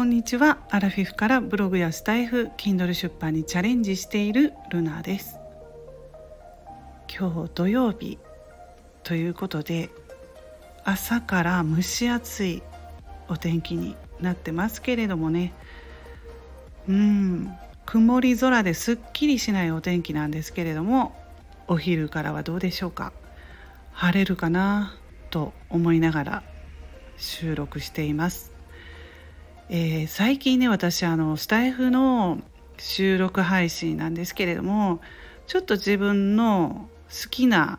こんにちは。アラフィフからブログやスタイフ、Kindle 出版にチャレンジしているルナです。今日土曜日ということで、朝から蒸し暑いお天気になってますけれどもね、曇り空ですっきりしないお天気なんですけれども、お昼からはどうでしょうか。晴れるかなと思いながら収録しています。最近ね、私スタイフの収録配信なんですけれども、ちょっと自分の好きな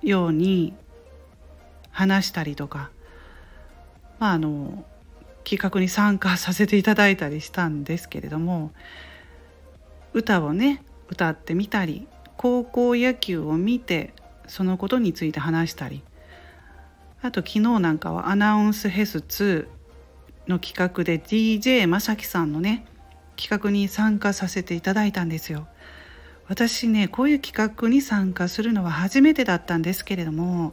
ように話したりとか、企画に参加させていただいたりしたんですけれども、歌をね歌ってみたり、高校野球を見てそのことについて話したり、あと昨日なんかはアナウンスフェス2の企画で DJ まさきさんのね企画に参加させていただいたんですよ。私ね、こういう企画に参加するのは初めてだったんですけれども、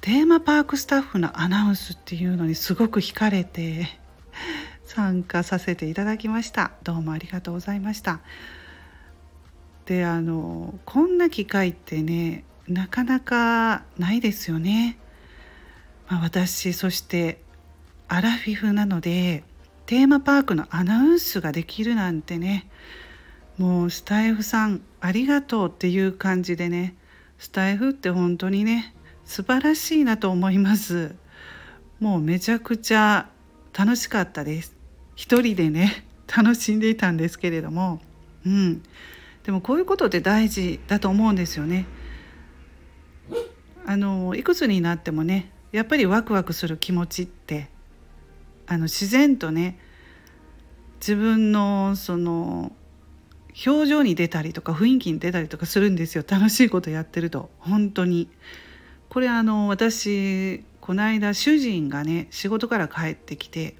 テーマパークスタッフのアナウンスっていうのにすごく惹かれて参加させていただきました。どうもありがとうございました。で、こんな機会ってね、なかなかないですよね。私、そしてアラフィフなので、テーマパークのアナウンスができるなんてね、もうスタイフさんありがとうっていう感じでね、スタイフって本当にね素晴らしいなと思います。もうめちゃくちゃ楽しかったです。一人でね楽しんでいたんですけれども、でもこういうことって大事だと思うんですよね。いくつになってもね、やっぱりワクワクする気持ちって自然とね、自分のその表情に出たりとか雰囲気に出たりとかするんですよ。楽しいことやってると本当に。これ私この間主人がね仕事から帰ってきて、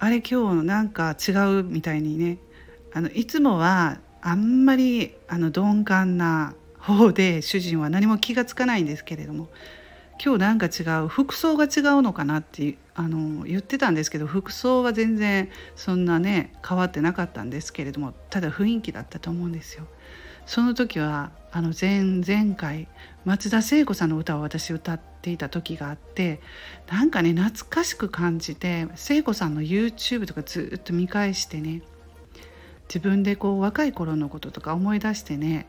あれ今日なんか違うみたいにね、いつもはあんまり鈍感な方で主人は何も気がつかないんですけれども、今日なんか違う、服装が違うのかなって言ってたんですけど、服装は全然そんなね変わってなかったんですけれども、ただ雰囲気だったと思うんですよ。その時は前回松田聖子さんの歌を私歌っていた時があって、なんかね懐かしく感じて、聖子さんの YouTube とかずっと見返してね、自分でこう若い頃のこととか思い出してね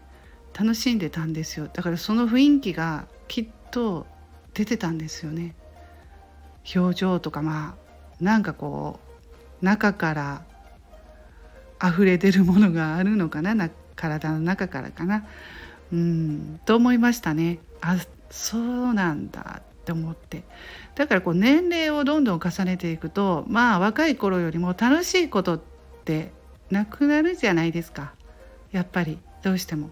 楽しんでたんですよ。だからその雰囲気がきっと出てたんですよね。表情とかなんかこう中から溢れ出るものがあるのかな、体の中からかな、と思いましたね。あ、そうなんだって思って。だからこう年齢をどんどん重ねていくと、若い頃よりも楽しいことってなくなるじゃないですか、やっぱりどうしても。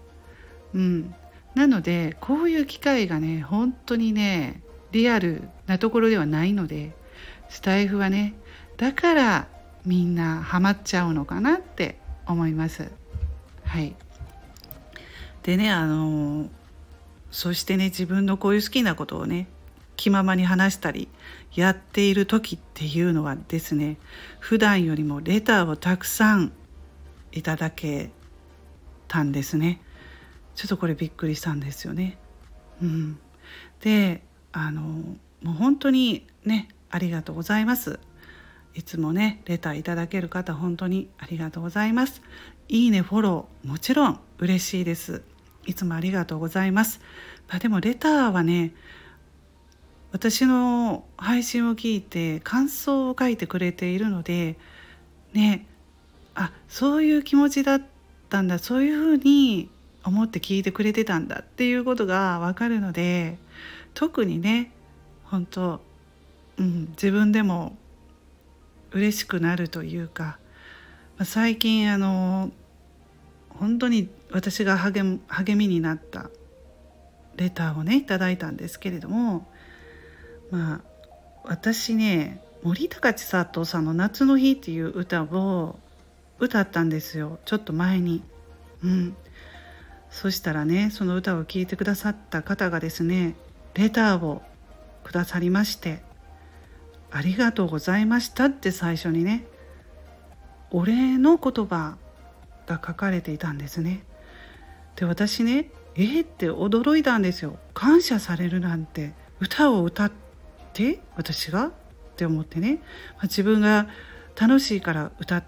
なのでこういう機会がね本当にねリアルなところではないので、スタイフはねだからみんなハマっちゃうのかなって思います。でね、そしてね、自分のこういう好きなことをね気ままに話したりやっている時っていうのはですね、普段よりもレターをたくさんいただけたんですね。ちょっとこれびっくりしたんですよね。で、もう本当にねありがとうございます。いつもねレターいただける方本当にありがとうございます。いいね、フォローもちろん嬉しいです。いつもありがとうございます。でもレターはね、私の配信を聞いて感想を書いてくれているのでね、そういう気持ちだったんだ、そういうふうに思って聞いてくれてたんだっていうことがわかるので、特にね本当、自分でも嬉しくなるというか、最近本当に私が励みになったレターをねいただいたんですけれども、私ね森高千里さんの夏の日っていう歌を歌ったんですよ、ちょっと前に。そしたらね、その歌を聴いてくださった方がですねレターをくださりまして、ありがとうございましたって最初にね、お礼の言葉が書かれていたんですね。で、私ね、って驚いたんですよ。感謝されるなんて、歌を歌って私がって思ってね、自分が楽しいから歌っ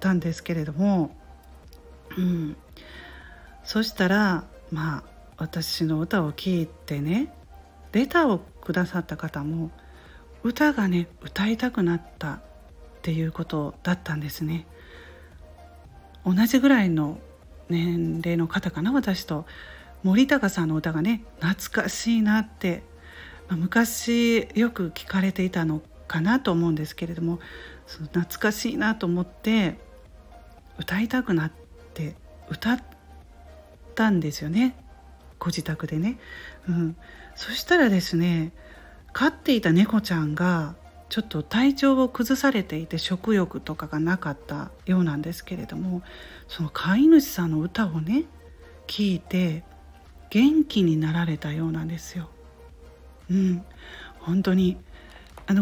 たんですけれども、そしたら私の歌を聴いてね、レターをくださった方も歌がね歌いたくなったっていうことだったんですね。同じぐらいの年齢の方かな、私と。森高さんの歌がね懐かしいなって、昔よく聞かれていたのかなと思うんですけれども、その懐かしいなと思って歌いたくなって歌ったんですよね、ご自宅でね、そしたらですね、飼っていた猫ちゃんがちょっと体調を崩されていて食欲とかがなかったようなんですけれども、その飼い主さんの歌をね聞いて元気になられたようなんですよ。本当に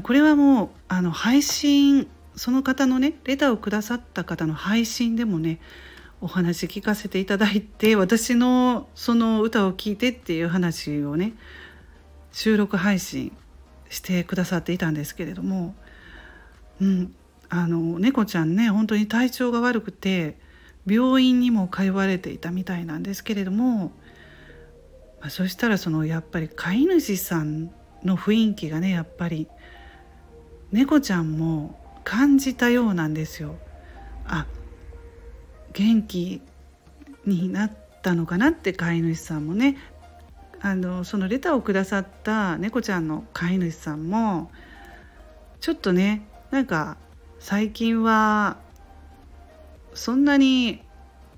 これはもう配信、その方のねレターをくださった方の配信でもねお話聞かせていただいて、私のその歌を聞いてっていう話をね収録配信してくださっていたんですけれども、猫ちゃんね本当に体調が悪くて病院にも通われていたみたいなんですけれども、そしたらそのやっぱり飼い主さんの雰囲気がねやっぱり猫ちゃんも感じたようなんですよ。元気になったのかなって飼い主さんもね、そのレターをくださった猫ちゃんの飼い主さんもちょっとね、なんか最近はそんなに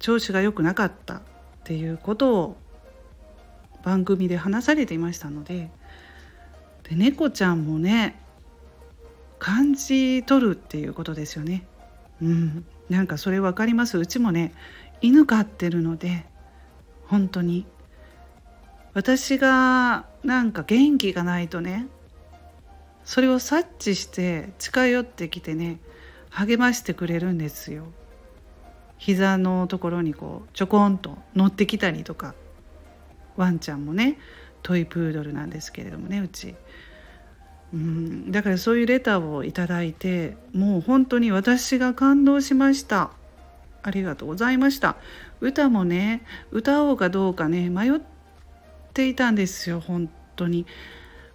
調子が良くなかったっていうことを番組で話されていましたので、猫ちゃんもね感じ取るっていうことですよね。なんかそれ分かります。うちもね犬飼ってるので、本当に私がなんか元気がないとね、それを察知して近寄ってきてね励ましてくれるんですよ。膝のところにこうちょこんと乗ってきたりとか、ワンちゃんもねトイプードルなんですけれどもね、うち、だからそういうレターをいただいて、もう本当に私が感動しました。ありがとうございました。歌もね歌おうかどうかね迷っていたんですよ、本当に。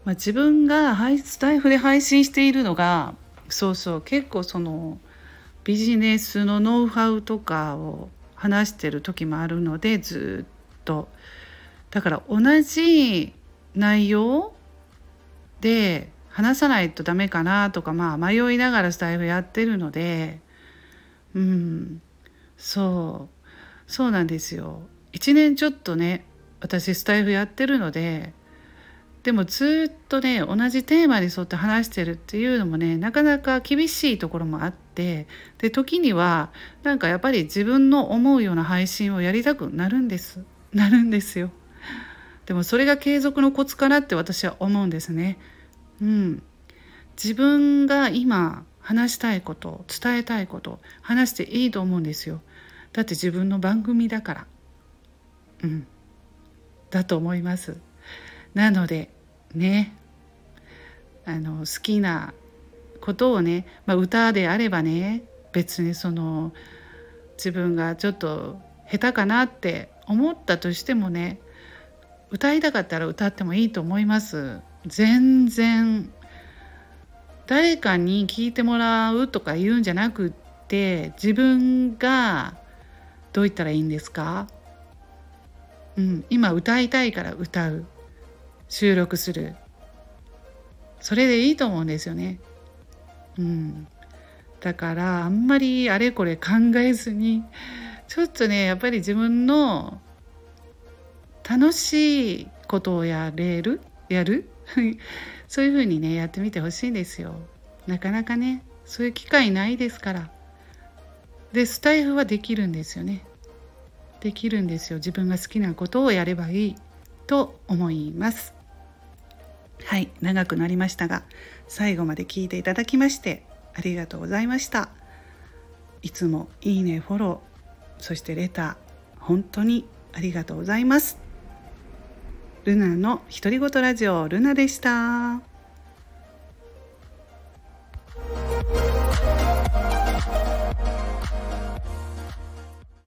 自分がスタイフで配信しているのが、結構そのビジネスのノウハウとかを話してる時もあるので、ずっとだから同じ内容で話さないとダメかなとか、迷いながらスタイフやってるので、そうなんですよ。1年ちょっとね私スタイフやってるので、でもずっとね同じテーマに沿って話してるっていうのもねなかなか厳しいところもあって、で時にはなんかやっぱり自分の思うような配信をやりたくなるんですよ。でもそれが継続のコツかなって私は思うんですね。自分が今話したいこと、伝えたいこと、話していいと思うんですよ。だって自分の番組だから、だと思います。なのでね、好きなことをね、歌であればね別にその自分がちょっと下手かなって思ったとしてもね、歌いたかったら歌ってもいいと思います。全然誰かに聞いてもらうとか言うんじゃなくって、自分がどう言ったらいいんですか、今歌いたいから歌う、収録する、それでいいと思うんですよね。だからあんまりあれこれ考えずに、ちょっとねやっぱり自分の楽しいことをやるそういう風にねやってみてほしいんですよ。なかなかねそういう機会ないですから。でスタイフはできるんですよね。できるんですよ。自分が好きなことをやればいいと思います。はい、長くなりましたが最後まで聞いていただきましてありがとうございました。いつもいいね、フォロー、そしてレター、本当にありがとうございます。ルナのひとりごとラジオ、ルナでした。